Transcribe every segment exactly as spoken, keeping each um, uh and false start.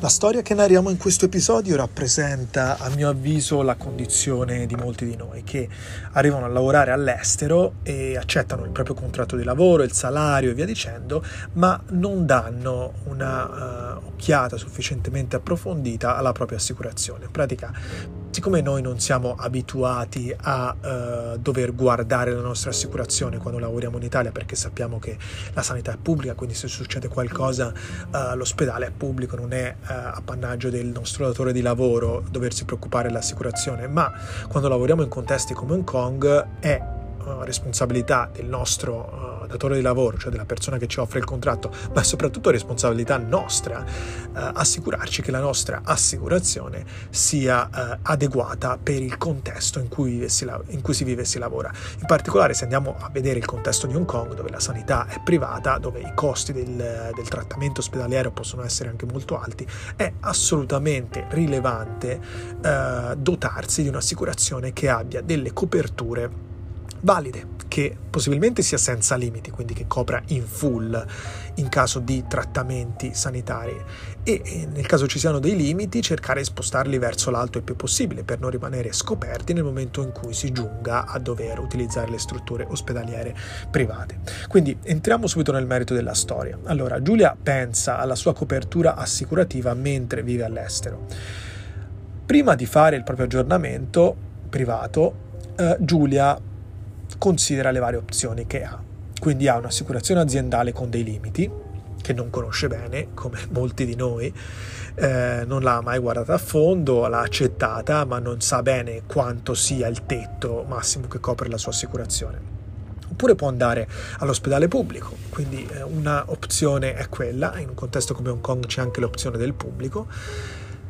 La storia che narriamo in questo episodio rappresenta, a mio avviso, la condizione di molti di noi che arrivano a lavorare all'estero e accettano il proprio contratto di lavoro, il salario e via dicendo, ma non danno una uh, occhiata sufficientemente approfondita alla propria assicurazione. In pratica, siccome noi non siamo abituati a uh, dover guardare la nostra assicurazione quando lavoriamo in Italia, perché sappiamo che la sanità è pubblica, quindi se succede qualcosa uh, l'ospedale è pubblico, non è uh, appannaggio del nostro datore di lavoro doversi preoccupare dell'assicurazione, ma quando lavoriamo in contesti come Hong Kong è uh, responsabilità del nostro uh, datore di lavoro, cioè della persona che ci offre il contratto, ma soprattutto responsabilità nostra uh, assicurarci che la nostra assicurazione sia uh, adeguata per il contesto in cui, la- in cui si vive e si lavora. In particolare se andiamo a vedere il contesto di Hong Kong, dove la sanità è privata, dove i costi del, del trattamento ospedaliero possono essere anche molto alti, è assolutamente rilevante uh, dotarsi di un'assicurazione che abbia delle coperture valide, che possibilmente sia senza limiti, quindi che copra in full in caso di trattamenti sanitari, e nel caso ci siano dei limiti cercare di spostarli verso l'alto il più possibile per non rimanere scoperti nel momento in cui si giunga a dover utilizzare le strutture ospedaliere private. Quindi entriamo subito nel merito della storia. Allora, Giulia pensa alla sua copertura assicurativa mentre vive all'estero. Prima di fare il proprio aggiornamento privato, eh, Giulia considera le varie opzioni che ha. Quindi ha un'assicurazione aziendale con dei limiti che non conosce bene, come molti di noi, eh, non l'ha mai guardata a fondo, l'ha accettata, ma non sa bene quanto sia il tetto massimo che copre la sua assicurazione. Oppure può andare all'ospedale pubblico, quindi eh, una opzione è quella. In un contesto come Hong Kong c'è anche l'opzione del pubblico,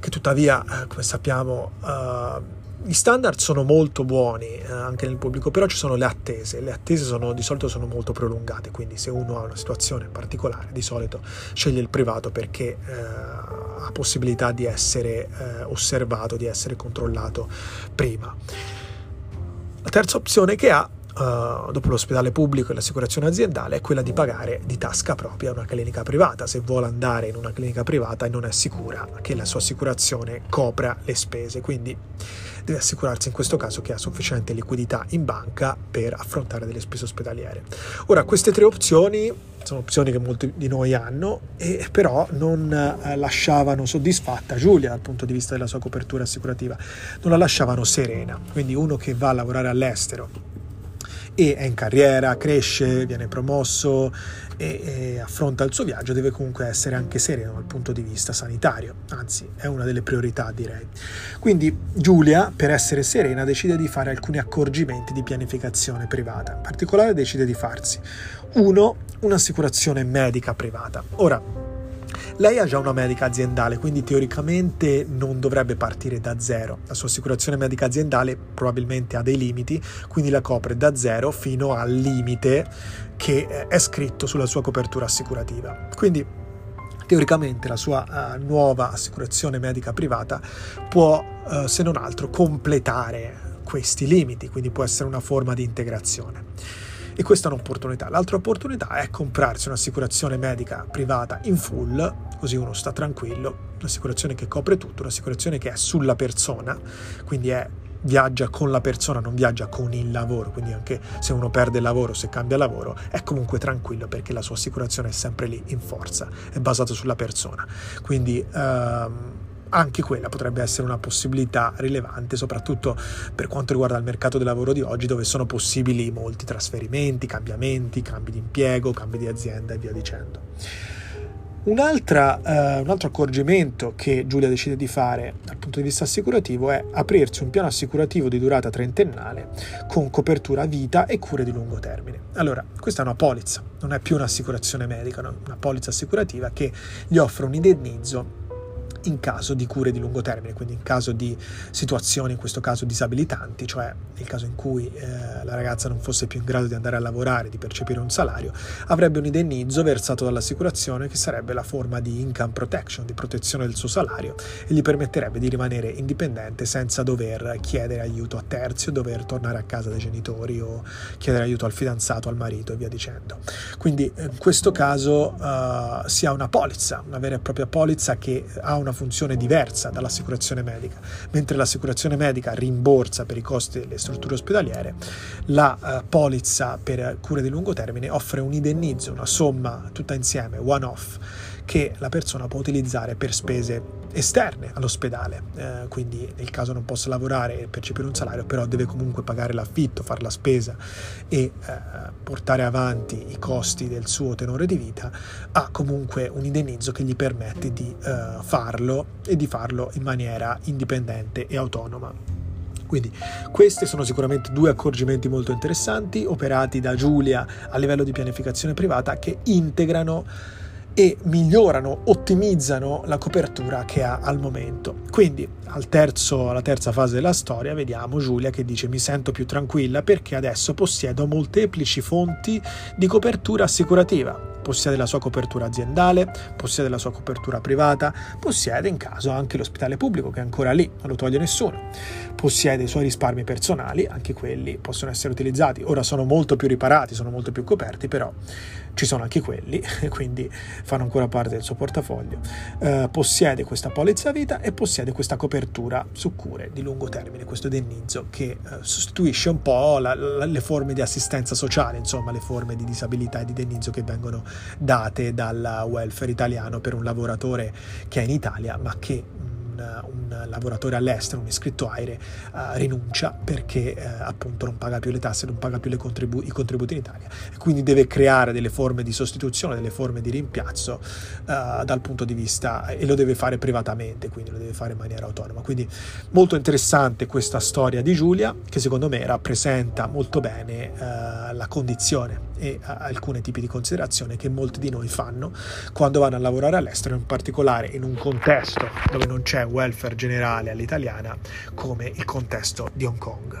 che tuttavia, eh, come sappiamo, eh, gli standard sono molto buoni eh, anche nel pubblico, però ci sono le attese. Le attese sono, di solito sono molto prolungate, quindi se uno ha una situazione particolare di solito sceglie il privato perché eh, ha possibilità di essere eh, osservato, di essere controllato prima. La terza opzione che ha, Uh, dopo l'ospedale pubblico e l'assicurazione aziendale, è quella di pagare di tasca propria una clinica privata, se vuole andare in una clinica privata e non è sicura che la sua assicurazione copra le spese, quindi deve assicurarsi in questo caso che ha sufficiente liquidità in banca per affrontare delle spese ospedaliere. Ora, queste tre opzioni sono opzioni che molti di noi hanno e però non eh, lasciavano soddisfatta Giulia dal punto di vista della sua copertura assicurativa, non la lasciavano serena. Quindi uno che va a lavorare all'estero e è in carriera, cresce, viene promosso e, e affronta il suo viaggio, deve comunque essere anche sereno dal punto di vista sanitario, anzi è una delle priorità, direi. Quindi Giulia, per essere serena, decide di fare alcuni accorgimenti di pianificazione privata. In particolare decide di farsi uno un'assicurazione medica privata. Ora, lei ha già una medica aziendale, quindi teoricamente non dovrebbe partire da zero. La sua assicurazione medica aziendale probabilmente ha dei limiti, quindi la copre da zero fino al limite che è scritto sulla sua copertura assicurativa. Quindi teoricamente la sua uh, nuova assicurazione medica privata può, uh, se non altro, completare questi limiti, quindi può essere una forma di integrazione. E questa è un'opportunità. L'altra opportunità è comprarsi un'assicurazione medica privata in full, così uno sta tranquillo, un'assicurazione che copre tutto, un'assicurazione che è sulla persona, quindi è, viaggia con la persona, non viaggia con il lavoro, quindi anche se uno perde il lavoro, se cambia lavoro, è comunque tranquillo perché la sua assicurazione è sempre lì in forza, è basata sulla persona. Quindi ehm, anche quella potrebbe essere una possibilità rilevante, soprattutto per quanto riguarda il mercato del lavoro di oggi, dove sono possibili molti trasferimenti, cambiamenti, cambi di impiego, cambi di azienda e via dicendo. Un'altra, eh, un altro accorgimento che Giulia decide di fare dal punto di vista assicurativo è aprirsi un piano assicurativo di durata trentennale con copertura vita e cure di lungo termine. Allora, questa è una polizza, non è più un'assicurazione medica, no? Una polizza assicurativa che gli offre un indennizzo in caso di cure di lungo termine, quindi in caso di situazioni, in questo caso disabilitanti, cioè nel caso in cui eh, la ragazza non fosse più in grado di andare a lavorare, di percepire un salario, avrebbe un indennizzo versato dall'assicurazione che sarebbe la forma di income protection, di protezione del suo salario, e gli permetterebbe di rimanere indipendente senza dover chiedere aiuto a terzi o dover tornare a casa dai genitori o chiedere aiuto al fidanzato, al marito e via dicendo. Quindi in questo caso eh, si ha una polizza, una vera e propria polizza che ha una funzione diversa dall'assicurazione medica. Mentre l'assicurazione medica rimborsa per i costi delle strutture ospedaliere, la eh, polizza per cure di lungo termine offre un indennizzo, una somma tutta insieme, one off, che la persona può utilizzare per spese esterne all'ospedale, eh, quindi nel caso non possa lavorare e percepire un salario, però deve comunque pagare l'affitto, fare la spesa e eh, portare avanti i costi del suo tenore di vita, ha comunque un indennizzo che gli permette di eh, farlo e di farlo in maniera indipendente e autonoma. Quindi questi sono sicuramente due accorgimenti molto interessanti operati da Giulia a livello di pianificazione privata, che integrano e migliorano, ottimizzano la copertura che ha al momento. Quindi al terzo, alla terza fase della storia vediamo Giulia che dice: mi sento più tranquilla perché adesso possiedo molteplici fonti di copertura assicurativa. Possiede la sua copertura aziendale, possiede la sua copertura privata, possiede in caso anche l'ospedale pubblico, che è ancora lì, non lo toglie nessuno, possiede i suoi risparmi personali, anche quelli possono essere utilizzati, ora sono molto più riparati, sono molto più coperti, però ci sono anche quelli, quindi fanno ancora parte del suo portafoglio, eh, possiede questa polizza vita e possiede questa copertura su cure di lungo termine, questo indennizzo che eh, sostituisce un po' la, la, le forme di assistenza sociale, insomma le forme di disabilità e di indennizzo che vengono date dalla welfare italiano per un lavoratore che è in Italia ma che un, un lavoratore all'estero, un iscritto AIRE, uh, rinuncia perché uh, appunto non paga più le tasse, non paga più le contribu- i contributi in Italia, e quindi deve creare delle forme di sostituzione, delle forme di rimpiazzo uh, dal punto di vista, e lo deve fare privatamente, quindi lo deve fare in maniera autonoma. Quindi molto interessante questa storia di Giulia, che secondo me rappresenta molto bene uh, la condizione e alcuni tipi di considerazione che molti di noi fanno quando vanno a lavorare all'estero, in particolare in un contesto dove non c'è welfare generale all'italiana come il contesto di Hong Kong.